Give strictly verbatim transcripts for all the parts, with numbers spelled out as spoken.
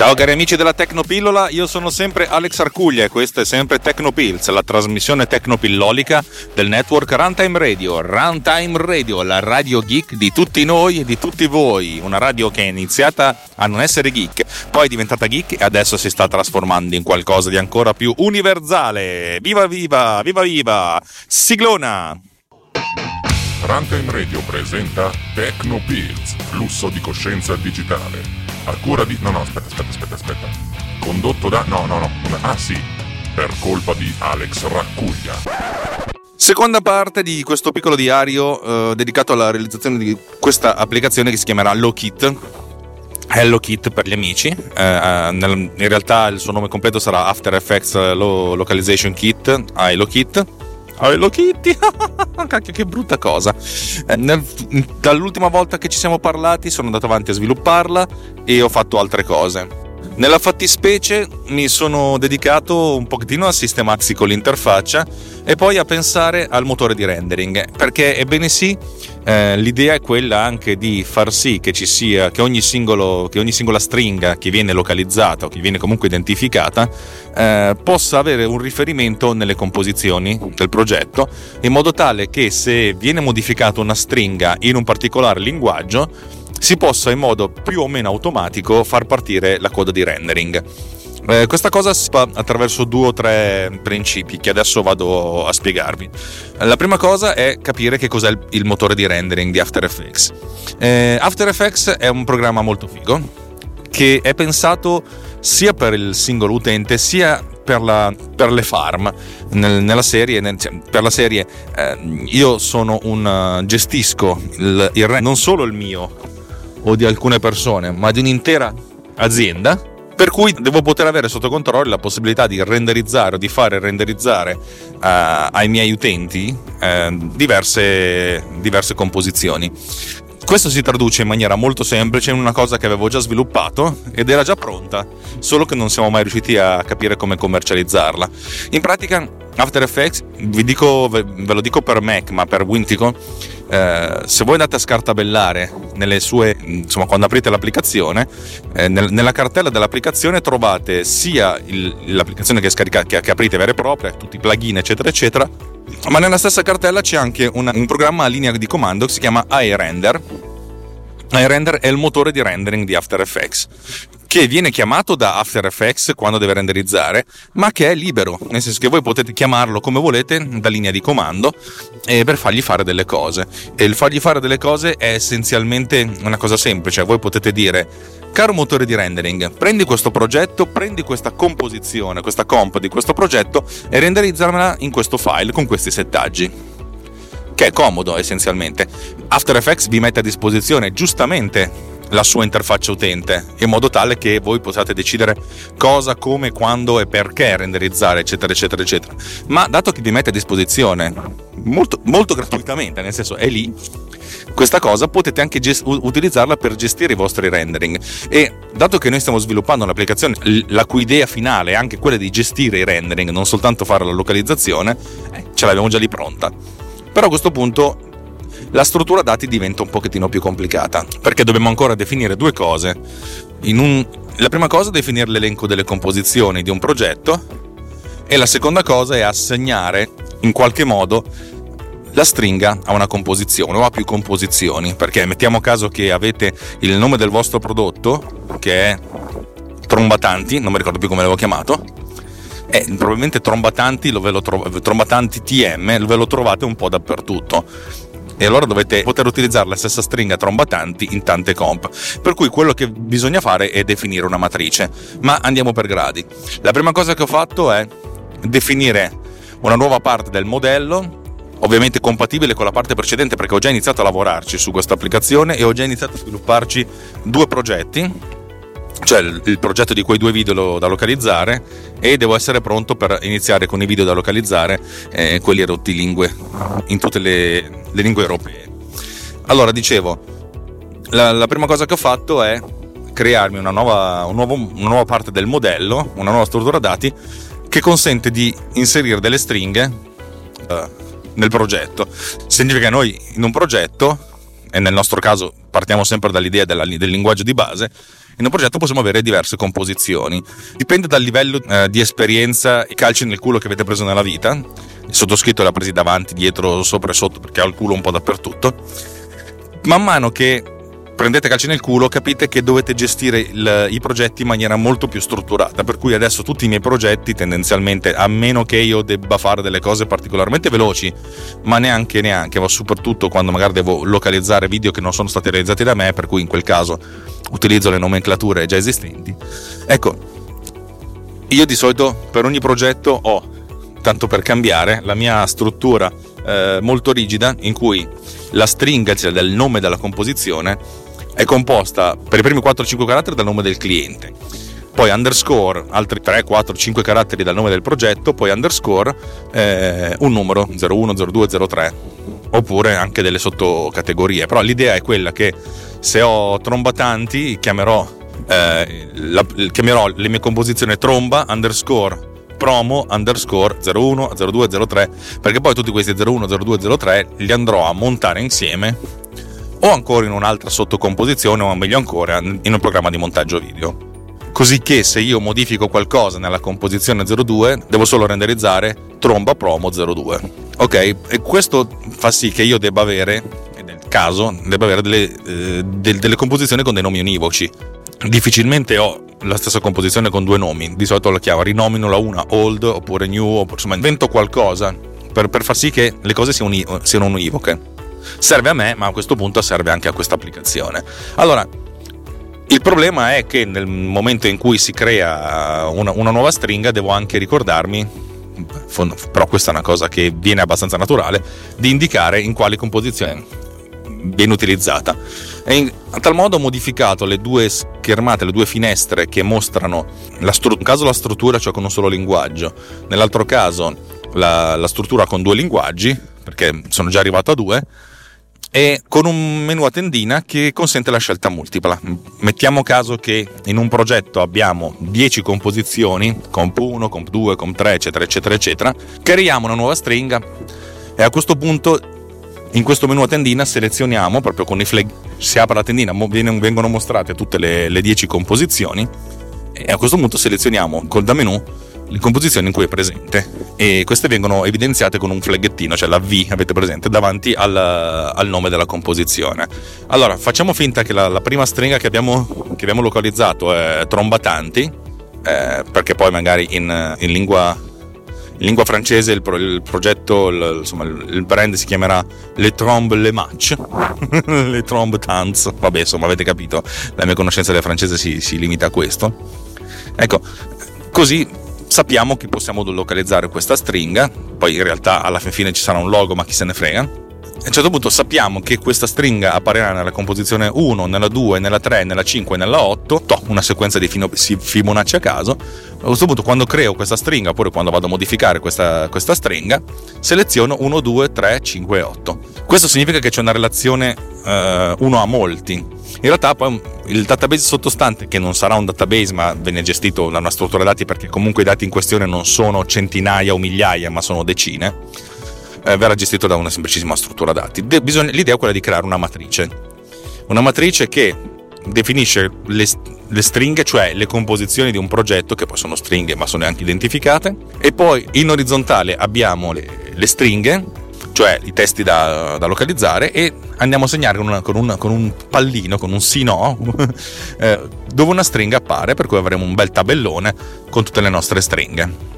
Ciao cari amici della Tecnopillola, io sono sempre Alex Arcuglia e questa è sempre TechnoPillz, la trasmissione tecnopillolica del network Runtime Radio. Runtime Radio, la radio geek di tutti noi e di tutti voi, una radio che è iniziata a non essere geek, poi è diventata geek e adesso si sta trasformando in qualcosa di ancora più universale. Viva viva, viva viva! Siglona! Runtime Radio presenta TechnoPillz, flusso di coscienza digitale. A cura di... No, no, aspetta, aspetta, aspetta, aspetta. Condotto da... No, no, no. Ah, sì. Per colpa di Alex Arcuglia. Seconda parte di questo piccolo diario eh, dedicato alla realizzazione di questa applicazione che si chiamerà LocKit. È LocKit per gli amici. Eh, nel, in realtà il suo nome completo sarà After Effects Low Localization Kit, iLocKit. iLocKit! Cacchio, che brutta cosa. Eh, nel, dall'ultima volta che ci siamo parlati sono andato avanti a svilupparla e ho fatto altre cose. Nella fattispecie mi sono dedicato un pochettino a sistemarsi con l'interfaccia e poi a pensare al motore di rendering, perché ebbene sì, eh, l'idea è quella anche di far sì che ci sia, che ogni singolo, che ogni singola stringa che viene localizzata o che viene comunque identificata eh, possa avere un riferimento nelle composizioni del progetto, in modo tale che se viene modificata una stringa in un particolare linguaggio si possa in modo più o meno automatico far partire la coda di rendering. Eh, questa cosa si fa attraverso due o tre principi che adesso vado a spiegarvi. La prima cosa è capire che cos'è il motore di rendering di After Effects. Eh, After Effects è un programma molto figo che è pensato sia per il singolo utente sia per, la, per le farm. Nel, nella serie, nel, per la serie eh, io sono un gestisco il, il non solo il mio o di alcune persone, ma di un'intera azienda, per cui devo poter avere sotto controllo la possibilità di renderizzare o di fare renderizzare uh, ai miei utenti uh, diverse, diverse composizioni. Questo si traduce in maniera molto semplice in una cosa che avevo già sviluppato ed era già pronta, solo che non siamo mai riusciti a capire come commercializzarla. In pratica After Effects, vi dico, ve lo dico per Mac, ma per Wintico, eh, se voi andate a scartabellare nelle sue, insomma, quando aprite l'applicazione, eh, nel, nella cartella dell'applicazione trovate sia il, l'applicazione che, scarica, che, che aprite vera e propria, tutti i plugin eccetera eccetera, ma nella stessa cartella c'è anche una, un programma a linea di comando che si chiama aerender. Aerender è il motore di rendering di After Effects, che viene chiamato da After Effects quando deve renderizzare, ma che è libero, nel senso che voi potete chiamarlo come volete da linea di comando eh, per fargli fare delle cose. E il fargli fare delle cose è essenzialmente una cosa semplice. Voi potete dire: caro motore di rendering, prendi questo progetto, prendi questa composizione, questa comp di questo progetto e renderizzamela in questo file con questi settaggi. Che è comodo essenzialmente. After Effects vi mette a disposizione giustamente la sua interfaccia utente, in modo tale che voi possiate decidere cosa, come, quando e perché renderizzare, eccetera, eccetera, eccetera. Ma dato che vi mette a disposizione molto, molto gratuitamente, nel senso è lì, questa cosa potete anche gest- utilizzarla per gestire i vostri rendering. E dato che noi stiamo sviluppando un'applicazione la cui idea finale è anche quella di gestire i rendering, non soltanto fare la localizzazione, eh, ce l'abbiamo già lì pronta. Però a questo punto la struttura dati diventa un pochettino più complicata, perché dobbiamo ancora definire due cose. In un, la prima cosa è definire l'elenco delle composizioni di un progetto e la seconda cosa è assegnare in qualche modo la stringa a una composizione o a più composizioni, perché mettiamo caso che avete il nome del vostro prodotto, che è Trombatanti, non mi ricordo più come l'avevo chiamato. Eh, probabilmente Trombatanti, lo ve lo tro- Trombatanti T M ve lo trovate un po' dappertutto e allora dovete poter utilizzare la stessa stringa Trombatanti in tante comp, per cui quello che bisogna fare è definire una matrice. Ma andiamo per gradi. La prima cosa che ho fatto è definire una nuova parte del modello, ovviamente compatibile con la parte precedente, perché ho già iniziato a lavorarci su questa applicazione e ho già iniziato a svilupparci due progetti, cioè il progetto di quei due video da localizzare, e devo essere pronto per iniziare con i video da localizzare, eh, quelli rottililingue in tutte le, le lingue europee. Allora, dicevo, la, la prima cosa che ho fatto è crearmi una nuova, un nuovo, una nuova parte del modello, una nuova struttura dati che consente di inserire delle stringhe eh, nel progetto. Significa che noi in un progetto, e nel nostro caso partiamo sempre dall'idea della, del linguaggio di base, in un progetto possiamo avere diverse composizioni, dipende dal livello eh, di esperienza e calci nel culo che avete preso nella vita. Il sottoscritto l'ha presi davanti, dietro, sopra e sotto, perché ha il culo un po' dappertutto. Man mano che prendete calci nel culo capite che dovete gestire il, i progetti in maniera molto più strutturata, per cui adesso tutti i miei progetti tendenzialmente, a meno che io debba fare delle cose particolarmente veloci, ma neanche neanche, ma soprattutto quando magari devo localizzare video che non sono stati realizzati da me, per cui in quel caso utilizzo le nomenclature già esistenti. Ecco, io di solito per ogni progetto ho, tanto per cambiare, la mia struttura eh, molto rigida, in cui la stringa, cioè del nome della composizione, è composta per i primi quattro cinque caratteri dal nome del cliente, poi underscore altri tre quattro cinque caratteri dal nome del progetto, poi underscore eh, un numero zero uno zero due zero tre, oppure anche delle sottocategorie. Però l'idea è quella che se ho tromba tanti chiamerò, eh, la, chiamerò le mie composizioni tromba underscore promo underscore zero uno zero due zero tre, perché poi tutti questi zero uno zero due zero tre li andrò a montare insieme, o ancora in un'altra sottocomposizione, o meglio ancora in un programma di montaggio video, così che se io modifico qualcosa nella composizione zero due devo solo renderizzare tromba promo zero due, ok? E questo fa sì che io debba avere, nel caso debba avere delle, eh, del, delle composizioni con dei nomi univoci. Difficilmente ho la stessa composizione con due nomi, di solito la chiamo, rinomino la una old oppure new, oppure, insomma invento qualcosa per, per far sì che le cose siano, uni, siano univoche. Serve a me, ma a questo punto serve anche a questa applicazione. Allora, il problema è che nel momento in cui si crea una, una nuova stringa devo anche ricordarmi, però questa è una cosa che viene abbastanza naturale, di indicare in quale composizione viene utilizzata. E in tal modo ho modificato le due schermate, le due finestre che mostrano la stru- in un caso la struttura, cioè con un solo linguaggio, nell'altro caso la, la struttura con due linguaggi, perché sono già arrivato a due, e con un menu a tendina che consente la scelta multipla. Mettiamo caso che in un progetto abbiamo dieci composizioni, comp uno, comp due, comp tre, eccetera eccetera eccetera, creiamo una nuova stringa e a questo punto in questo menu a tendina selezioniamo, proprio con i flag si apre la tendina, vengono mostrate tutte le, le dieci composizioni, e a questo punto selezioniamo col da menu le composizioni in cui è presente, e queste vengono evidenziate con un flaggettino, cioè la V, avete presente, davanti al, al nome della composizione. Allora facciamo finta che la, la prima stringa che abbiamo, che abbiamo localizzato è trombatanti, eh, perché poi magari in, in, lingua, in lingua francese il, pro, il progetto, il, insomma il brand si chiamerà Le Trombe Le Match Le Trombe Tanz, vabbè, insomma avete capito, la mia conoscenza del francese si, si limita a questo. Ecco, così sappiamo che possiamo localizzare questa stringa, poi in realtà alla fine ci sarà un logo, ma chi se ne frega. A un certo punto sappiamo che questa stringa apparirà nella composizione uno, nella due, nella tre, nella cinque, nella otto, toh, una sequenza di Fibonacci a caso. A questo punto, quando creo questa stringa, oppure quando vado a modificare questa, questa stringa, seleziono uno, due, tre, cinque e otto. Questo significa che c'è una relazione eh, uno a molti. In realtà poi il database sottostante, che non sarà un database ma viene gestito da una struttura dati, perché comunque i dati in questione non sono centinaia o migliaia ma sono decine, eh, verrà gestito da una semplicissima struttura dati. De- bisogna, l'idea è quella di creare una matrice, una matrice che definisce le, le stringhe, cioè le composizioni di un progetto, che poi sono stringhe ma sono anche identificate, e poi in orizzontale abbiamo le, le stringhe, cioè i testi da, da localizzare, e andiamo a segnare con, una, con, una, con un pallino, con un sì no, eh, dove una stringa appare, per cui avremo un bel tabellone con tutte le nostre stringhe.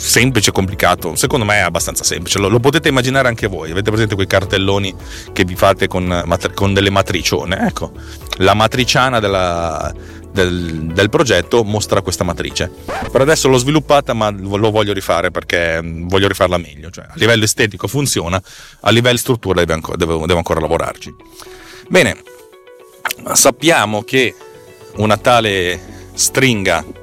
Semplice, complicato? Secondo me è abbastanza semplice, lo, lo potete immaginare anche voi, avete presente quei cartelloni che vi fate con, con delle matricione, ecco, la matriciana della, del, del progetto mostra questa matrice. Per adesso l'ho sviluppata, ma lo voglio rifare perché voglio rifarla meglio, cioè a livello estetico funziona, a livello struttura devo ancora, devo, devo ancora lavorarci. Bene, sappiamo che una tale stringa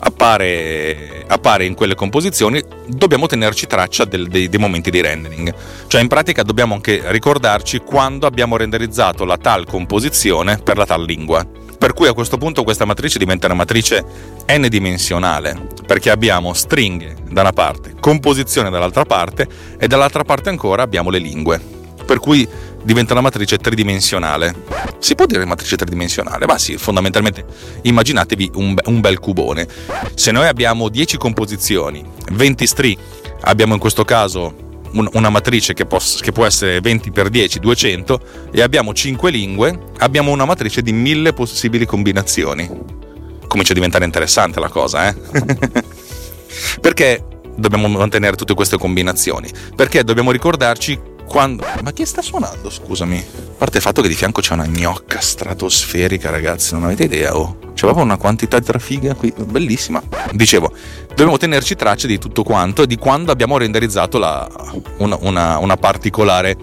Appare, appare in quelle composizioni, dobbiamo tenerci traccia del, dei, dei momenti di rendering, cioè in pratica dobbiamo anche ricordarci quando abbiamo renderizzato la tal composizione per la tal lingua, per cui a questo punto questa matrice diventa una matrice n-dimensionale, perché abbiamo stringhe da una parte, composizione dall'altra parte, e dall'altra parte ancora abbiamo le lingue, per cui diventa una matrice tridimensionale. Si può dire matrice tridimensionale? Ma sì, fondamentalmente immaginatevi un, un bel cubone. Se noi abbiamo dieci composizioni, venti string, abbiamo in questo caso una matrice che, poss- che può essere venti per dieci, duecento, e abbiamo cinque lingue, abbiamo una matrice di mille possibili combinazioni. Comincia a diventare interessante la cosa, eh? Perché dobbiamo mantenere tutte queste combinazioni? Perché dobbiamo ricordarci quando... Ma chi sta suonando, scusami? A parte il fatto che di fianco c'è una gnocca stratosferica, ragazzi, non avete idea, oh. C'è proprio una quantità di trafiga qui, bellissima. Dicevo, dobbiamo tenerci traccia di tutto quanto e di quando abbiamo renderizzato la, una, una, una particolare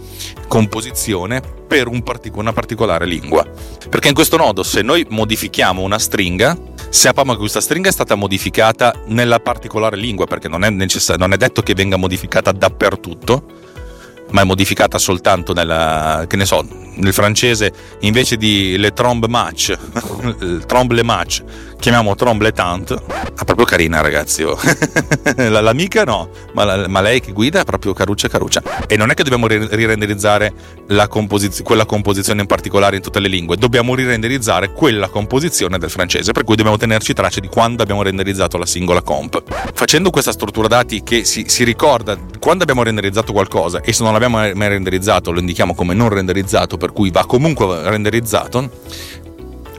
composizione per un partic- una particolare lingua. Perché in questo modo, se noi modifichiamo una stringa, sappiamo che questa stringa è stata modificata nella particolare lingua, perché non è, necess- non è detto che venga modificata dappertutto, ma è modificata soltanto nella, che ne so, nel francese invece di le trombe match, trombe match, chiamiamo trombe tante. Ah, proprio carina, ragazzi, oh. L'amica no, ma, la, ma lei che guida è proprio caruccia caruccia. E non è che dobbiamo rirenderizzare la composiz- quella composizione in particolare in tutte le lingue, dobbiamo rirenderizzare quella composizione del francese, per cui dobbiamo tenerci traccia di quando abbiamo renderizzato la singola comp. Facendo questa struttura dati che si, si ricorda quando abbiamo renderizzato qualcosa, e se non l'abbiamo mai renderizzato lo indichiamo come non renderizzato, per cui va comunque renderizzato.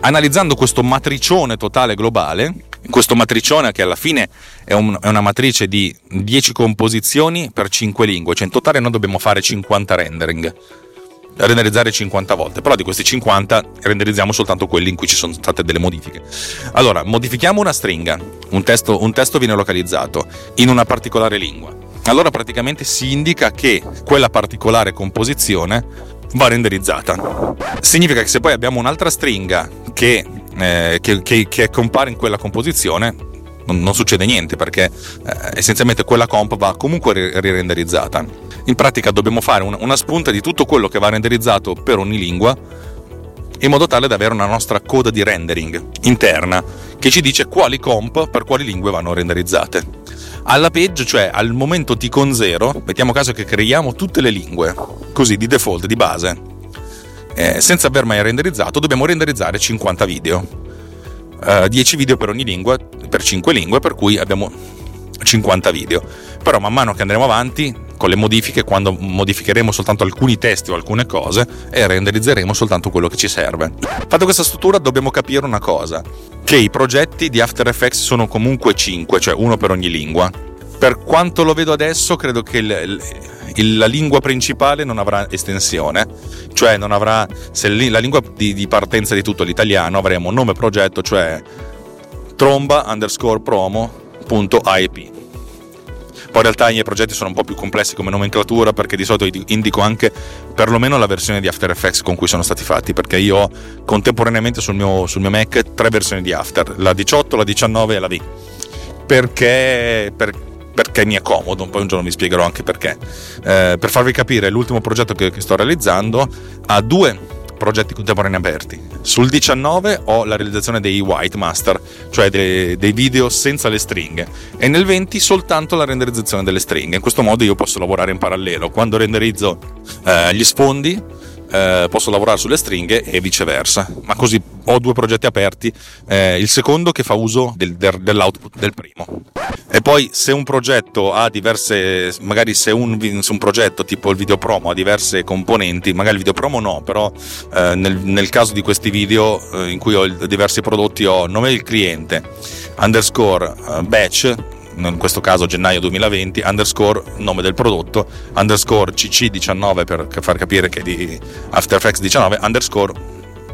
Analizzando questo matricione totale globale, questo matricione che alla fine è, un, è una matrice di dieci composizioni per cinque lingue, cioè in totale noi dobbiamo fare cinquanta rendering, renderizzare cinquanta volte, però di questi cinquanta renderizziamo soltanto quelli in cui ci sono state delle modifiche. Allora, modifichiamo una stringa, un testo, un testo viene localizzato in una particolare lingua, allora praticamente si indica che quella particolare composizione va renderizzata. Significa che se poi abbiamo un'altra stringa che, eh, che, che, che compare in quella composizione, non, non succede niente, perché eh, essenzialmente quella comp va comunque rirenderizzata. In pratica dobbiamo fare un, una spunta di tutto quello che va renderizzato per ogni lingua, in modo tale da avere una nostra coda di rendering interna che ci dice quali comp per quali lingue vanno renderizzate. Alla peggio, cioè al momento ticon zero, mettiamo caso che creiamo tutte le lingue così di default, di base, eh, senza aver mai renderizzato, dobbiamo renderizzare cinquanta video, eh, dieci video per ogni lingua, per cinque lingue, per cui abbiamo cinquanta video. Però man mano che andremo avanti con le modifiche, quando modificheremo soltanto alcuni testi o alcune cose e renderizzeremo soltanto quello che ci serve. Fatto questa struttura, dobbiamo capire una cosa, che i progetti di After Effects sono comunque cinque, cioè uno per ogni lingua. Per quanto lo vedo adesso, credo che il, il, la lingua principale non avrà estensione, cioè non avrà, se la lingua di, di partenza di tutto l'italiano, avremo nome progetto, cioè tromba underscore promo punto A E P. Poi in realtà i miei progetti sono un po' più complessi come nomenclatura, perché di solito indico anche perlomeno la versione di After Effects con cui sono stati fatti, perché io ho contemporaneamente sul mio, sul mio Mac tre versioni di After, la diciotto, la diciannove e la V, perché, per, perché mi è comodo, poi un giorno vi spiegherò anche perché. Eh, per farvi capire, l'ultimo progetto che, che sto realizzando ha due progetti contemporanei aperti. Sul diciannove ho la realizzazione dei white master, cioè dei, dei video senza le stringhe, e nel venti soltanto la renderizzazione delle stringhe. In questo modo io posso lavorare in parallelo, quando renderizzo eh, gli sfondi eh, posso lavorare sulle stringhe e viceversa. Ma così ho due progetti aperti, eh, il secondo che fa uso del, del, dell'output del primo. E poi se un progetto ha diverse, magari se un, se un progetto tipo il video promo ha diverse componenti, magari il video promo no, però eh, nel, nel caso di questi video eh, in cui ho il, diversi prodotti, ho nome del cliente, underscore eh, batch, in questo caso gennaio duemilaventi, underscore nome del prodotto, underscore C C diciannove per far capire che è di After Effects diciannove, underscore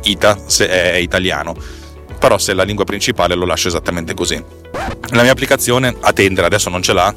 ita se è italiano. Però se è la lingua principale lo lascio esattamente così. La mia applicazione a tendere, adesso non ce l'ha,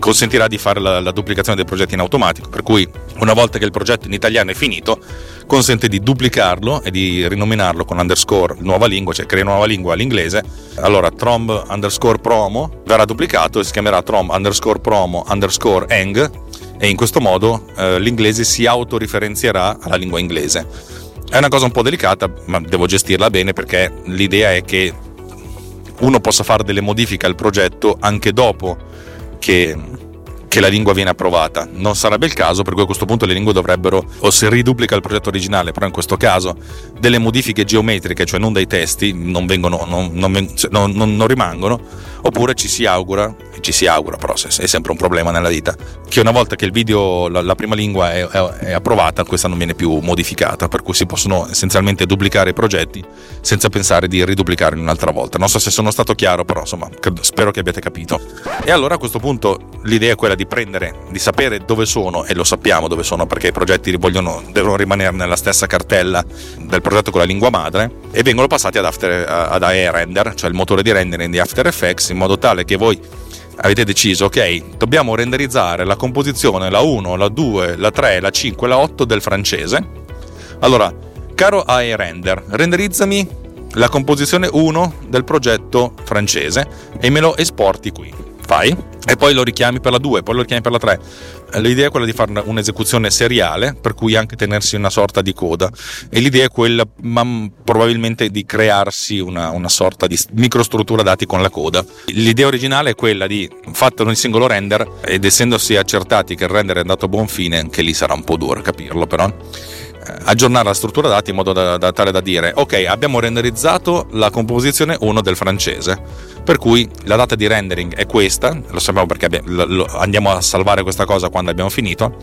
consentirà di fare la, la duplicazione dei progetti in automatico, per cui una volta che il progetto in italiano è finito, consente di duplicarlo e di rinominarlo con underscore nuova lingua, cioè crea nuova lingua all'inglese. Allora trom underscore promo verrà duplicato e si chiamerà trom underscore promo underscore eng, e in questo modo eh, l'inglese si autoriferenzierà alla lingua inglese. È una cosa un po' delicata, ma devo gestirla bene, perché l'idea è che uno possa fare delle modifiche al progetto anche dopo che, che la lingua viene approvata. Non sarebbe il caso, per cui a questo punto le lingue dovrebbero, o se riduplica il progetto originale, però in questo caso delle modifiche geometriche, cioè non dai testi, non vengono, non, non, non, non rimangono, oppure ci si augura, e ci si augura però è sempre un problema nella vita, che una volta che il video, la, la prima lingua è, è approvata, questa non viene più modificata, per cui si possono essenzialmente duplicare i progetti senza pensare di riduplicarli un'altra volta. Non so se sono stato chiaro, però insomma spero che abbiate capito. E allora a questo punto l'idea è quella di prendere, di sapere dove sono, e lo sappiamo dove sono perché i progetti vogliono, devono rimanere nella stessa cartella del progetto con la lingua madre, e vengono passati ad, after, ad aerender, cioè il motore di rendering di After Effects, in modo tale che voi avete deciso, ok, dobbiamo renderizzare la composizione, la uno, la due, la tre, la cinque, la otto del francese. Allora, caro aerender, renderizzami la composizione uno del progetto francese e me lo esporti qui. Fai, e poi lo richiami per la due, poi lo richiami per la tre. L'idea è quella di fare un'esecuzione seriale, per cui anche tenersi una sorta di coda, e l'idea è quella, ma probabilmente, di crearsi una, una sorta di microstruttura dati con la coda. L'idea originale è quella di, fatto ogni singolo render, ed essendosi accertati che il render è andato a buon fine, anche lì sarà un po' duro capirlo, però aggiornare la struttura dati in modo da, da tale da dire, ok, abbiamo renderizzato la composizione uno del francese, per cui la data di rendering è questa, lo sappiamo perché abbiamo, lo, andiamo a salvare questa cosa quando abbiamo finito,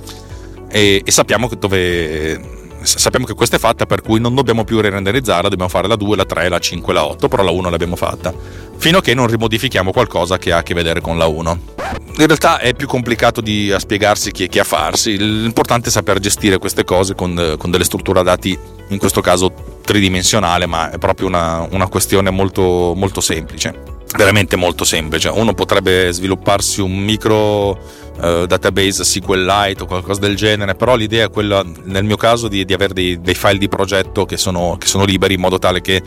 e, e sappiamo che dove, sappiamo che questa è fatta, per cui non dobbiamo più renderizzarla, dobbiamo fare la due, la tre, la cinque, la otto, però la uno l'abbiamo fatta, fino a che non rimodifichiamo qualcosa che ha a che vedere con la uno. In realtà è più complicato di a spiegarsi che, che a farsi, l'importante è saper gestire queste cose con, con delle strutture dati, in questo caso tridimensionale, ma è proprio una, una questione molto, molto semplice, veramente molto semplice. Uno potrebbe svilupparsi un micro eh, database SQLite o qualcosa del genere, però l'idea è quella, nel mio caso, di, di avere dei, dei file di progetto che sono, che sono liberi, in modo tale che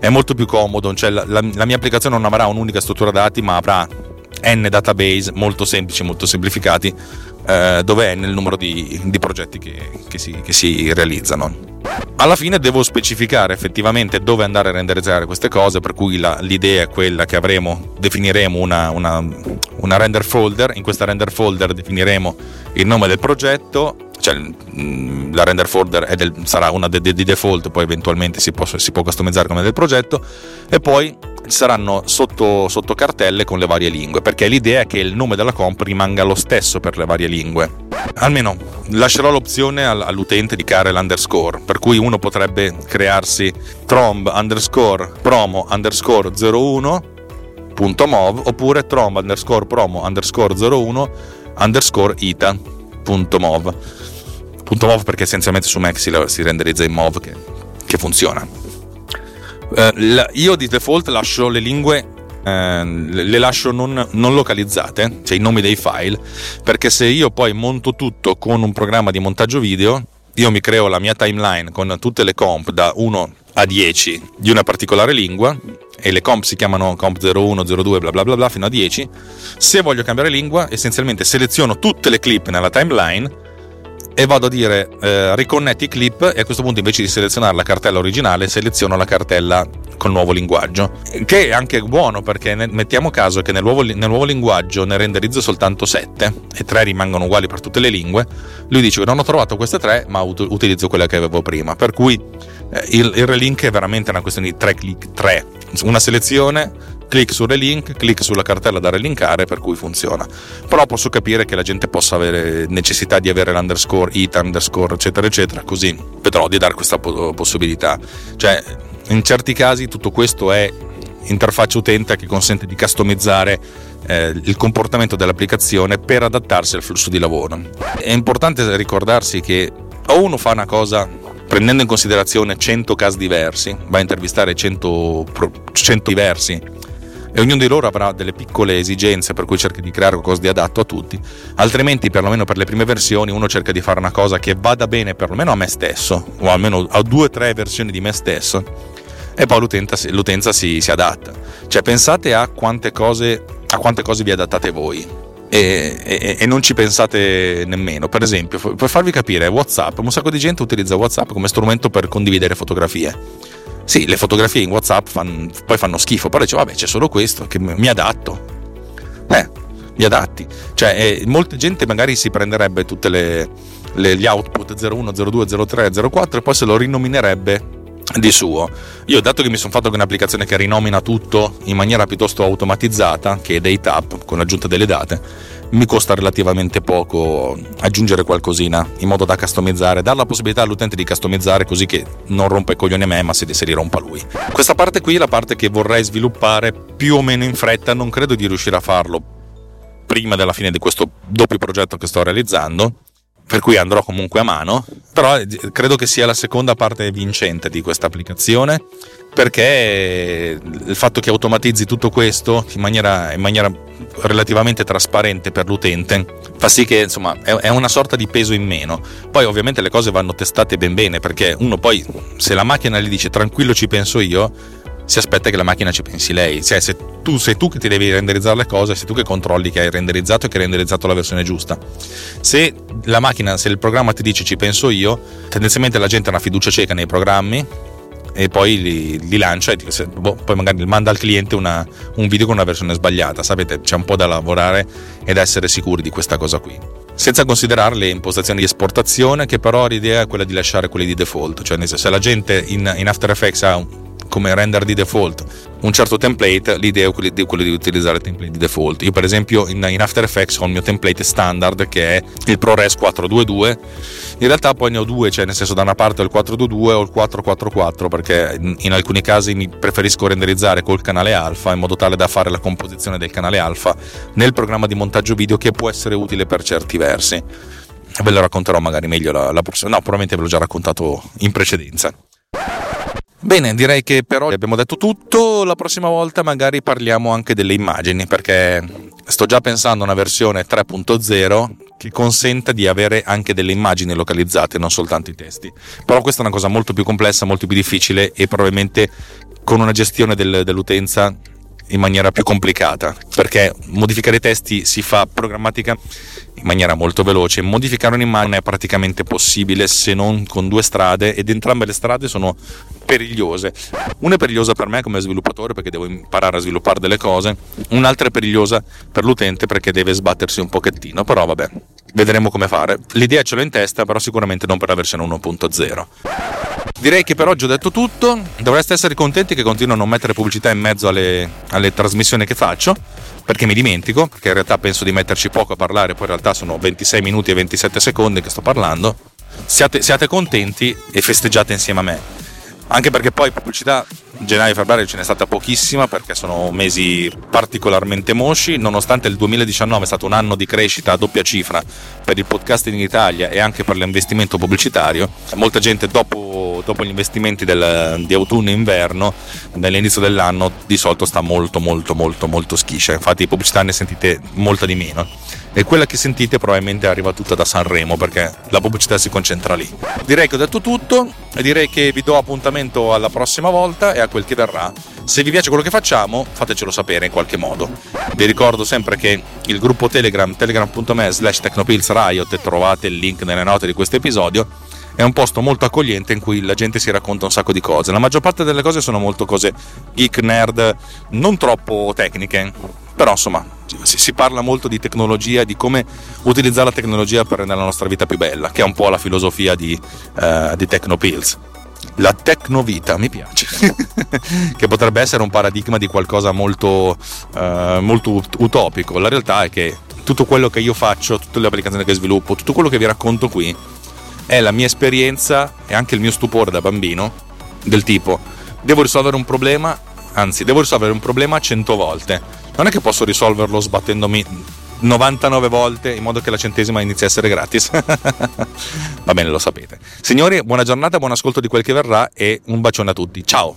è molto più comodo, cioè la, la, la mia applicazione non avrà un'unica struttura dati, ma avrà n database molto semplici, molto semplificati, eh, dove è nel numero di, di progetti che, che, si, che si realizzano. Alla fine devo specificare effettivamente dove andare a renderizzare queste cose, per cui la, l'idea è quella che avremo, definiremo una, una, una render folder. In questa render folder definiremo il nome del progetto, cioè la render folder è del, sarà una di de, de default, poi eventualmente si può, si può customizzare come del progetto, e poi ci saranno sotto, sotto cartelle con le varie lingue, perché l'idea è che il nome della comp rimanga lo stesso per le varie lingue. Almeno lascerò l'opzione all'utente di creare l'underscore, per cui uno potrebbe crearsi tromb underscore promo underscore zero uno punto mov oppure tromb underscore promo underscore zero uno underscore ita punto mov. .mov perché essenzialmente su Mac si, si renderizza in mov, che, che funziona. Eh, la, io di default lascio le lingue, Eh, le lascio non, non localizzate, cioè i nomi dei file, perché se io poi monto tutto con un programma di montaggio video, io mi creo la mia timeline con tutte le comp da uno a dieci di una particolare lingua, e le comp si chiamano comp zero uno, zero due, bla bla bla bla fino a dieci. Se voglio cambiare lingua, essenzialmente seleziono tutte le clip nella timeline e vado a dire eh, riconnetti clip, e a questo punto invece di selezionare la cartella originale seleziono la cartella col nuovo linguaggio, che è anche buono perché ne, mettiamo caso che nel nuovo, nel nuovo linguaggio ne renderizzo soltanto sette e tre rimangono uguali per tutte le lingue. Lui dice non ho trovato queste tre, ma ut- utilizzo quella che avevo prima, per cui eh, il, il relink è veramente una questione di tre clic, tre, una selezione, clic sul relink, clic sulla cartella da relinkare, per cui funziona. Però posso capire che la gente possa avere necessità di avere l'underscore, it, underscore, eccetera, eccetera, così vedrò di dare questa possibilità. Cioè, in certi casi tutto questo è interfaccia utente che consente di customizzare eh, il comportamento dell'applicazione per adattarsi al flusso di lavoro. È importante ricordarsi che o uno fa una cosa prendendo in considerazione cento casi diversi, va a intervistare cento diversi, e ognuno di loro avrà delle piccole esigenze, per cui cerchi di creare qualcosa di adatto a tutti, altrimenti perlomeno per le prime versioni uno cerca di fare una cosa che vada bene perlomeno a me stesso, o almeno a due o tre versioni di me stesso, e poi l'utenza, l'utenza si, si adatta. Cioè pensate a quante cose, a quante cose vi adattate voi. E, e, e non ci pensate nemmeno. Per esempio, per farvi capire, WhatsApp, un sacco di gente utilizza WhatsApp come strumento per condividere fotografie. Sì, le fotografie in WhatsApp fan, poi fanno schifo, però dice vabbè c'è solo questo, che mi adatto. Eh, li adatti. Cioè eh, molta gente magari si prenderebbe tutte le, le gli output zero uno, zero due, zero tre, zero quattro e poi se lo rinominerebbe di suo. Io, dato che mi sono fatto con un'applicazione che rinomina tutto in maniera piuttosto automatizzata, che è DateTap con l'aggiunta delle date, mi costa relativamente poco aggiungere qualcosina in modo da customizzare, dar la possibilità all'utente di customizzare, così che non rompa i coglioni a me ma se li rompa lui. Questa parte qui è la parte che vorrei sviluppare più o meno in fretta, non credo di riuscire a farlo prima della fine di questo doppio progetto che sto realizzando, per cui andrò comunque a mano, però credo che sia la seconda parte vincente di questa applicazione, perché il fatto che automatizzi tutto questo in maniera, in maniera relativamente trasparente per l'utente fa sì che, insomma, è una sorta di peso in meno. Poi ovviamente le cose vanno testate ben bene, perché uno poi, se la macchina gli dice tranquillo ci penso io, si aspetta che la macchina ci pensi lei. Cioè, se tu sei tu che ti devi renderizzare le cose, sei tu che controlli che hai renderizzato e che hai renderizzato la versione giusta. Se la macchina, se il programma ti dice ci penso io, tendenzialmente la gente ha una fiducia cieca nei programmi e poi li, li lancia e dice, boh, poi magari manda al cliente una, un video con una versione sbagliata. Sapete, c'è un po' da lavorare ed essere sicuri di questa cosa qui, senza considerare le impostazioni di esportazione, che però l'idea è quella di lasciare quelle di default. Cioè, se la gente in, in After Effects ha un, come render di default un certo template, l'idea è quello di, quello di utilizzare il template di default. Io per esempio in, in After Effects ho il mio template standard, che è il ProRes quattrocentoventidue, in realtà poi ne ho due, cioè nel senso, da una parte ho il quattrocentoventidue o il quattrocentoquarantaquattro, perché in, in alcuni casi mi preferisco renderizzare col canale alfa, in modo tale da fare la composizione del canale alfa nel programma di montaggio video, che può essere utile per certi versi. Ve lo racconterò magari meglio la, la prossima, no, probabilmente ve l'ho già raccontato in precedenza. Bene, direi che però abbiamo detto tutto. La prossima volta magari parliamo anche delle immagini, perché sto già pensando a una versione tre punto zero che consenta di avere anche delle immagini localizzate, non soltanto i testi. Però questa è una cosa molto più complessa, molto più difficile e probabilmente con una gestione del, dell'utenza in maniera più complicata, perché modificare i testi si fa programmatica in maniera molto veloce, modificare un'immagine è praticamente possibile se non con due strade, ed entrambe le strade sono perigliose. Una è perigliosa per me come sviluppatore, perché devo imparare a sviluppare delle cose, un'altra è perigliosa per l'utente perché deve sbattersi un pochettino, però vabbè, vedremo come fare. L'idea ce l'ho in testa, però sicuramente non per la versione uno punto zero. Direi che per oggi ho detto tutto. Dovreste essere contenti che continuo a non mettere pubblicità in mezzo alle, alle trasmissioni che faccio, perché mi dimentico, perché in realtà penso di metterci poco a parlare, poi in realtà sono ventisei minuti e ventisette secondi che sto parlando. Siate, siate contenti e festeggiate insieme a me, anche perché poi pubblicità gennaio e febbraio ce n'è stata pochissima, perché sono mesi particolarmente mosci, nonostante il duemiladiciannove è stato un anno di crescita a doppia cifra per il podcasting in Italia e anche per l'investimento pubblicitario. Molta gente dopo, dopo gli investimenti del, di autunno e inverno, nell'inizio dell'anno di solito sta molto molto molto molto schiscia, infatti pubblicità ne sentite molta di meno e quella che sentite probabilmente arriva tutta da Sanremo, perché la pubblicità si concentra lì. Direi che ho detto tutto e direi che vi do appuntamento alla prossima volta e a quel che verrà. Se vi piace quello che facciamo, fatecelo sapere in qualche modo. Vi ricordo sempre che il gruppo Telegram, telegram punto me slash TechnoPillz Riot, e trovate il link nelle note di questo episodio, è un posto molto accogliente in cui la gente si racconta un sacco di cose. La maggior parte delle cose sono molto cose geek, nerd, non troppo tecniche, però insomma si parla molto di tecnologia, di come utilizzare la tecnologia per rendere la nostra vita più bella, che è un po' la filosofia di, uh, di TechnoPillz. La tecnovita mi piace che potrebbe essere un paradigma di qualcosa molto, uh, molto utopico. La realtà è che tutto quello che io faccio, tutte le applicazioni che sviluppo, tutto quello che vi racconto qui è la mia esperienza e anche il mio stupore da bambino, del tipo devo risolvere un problema, anzi devo risolvere un problema cento volte, non è che posso risolverlo sbattendomi novantanove volte in modo che la centesima inizi a essere gratis. Va bene, lo sapete. Signori, buona giornata, buon ascolto di quel che verrà e un bacione a tutti. Ciao!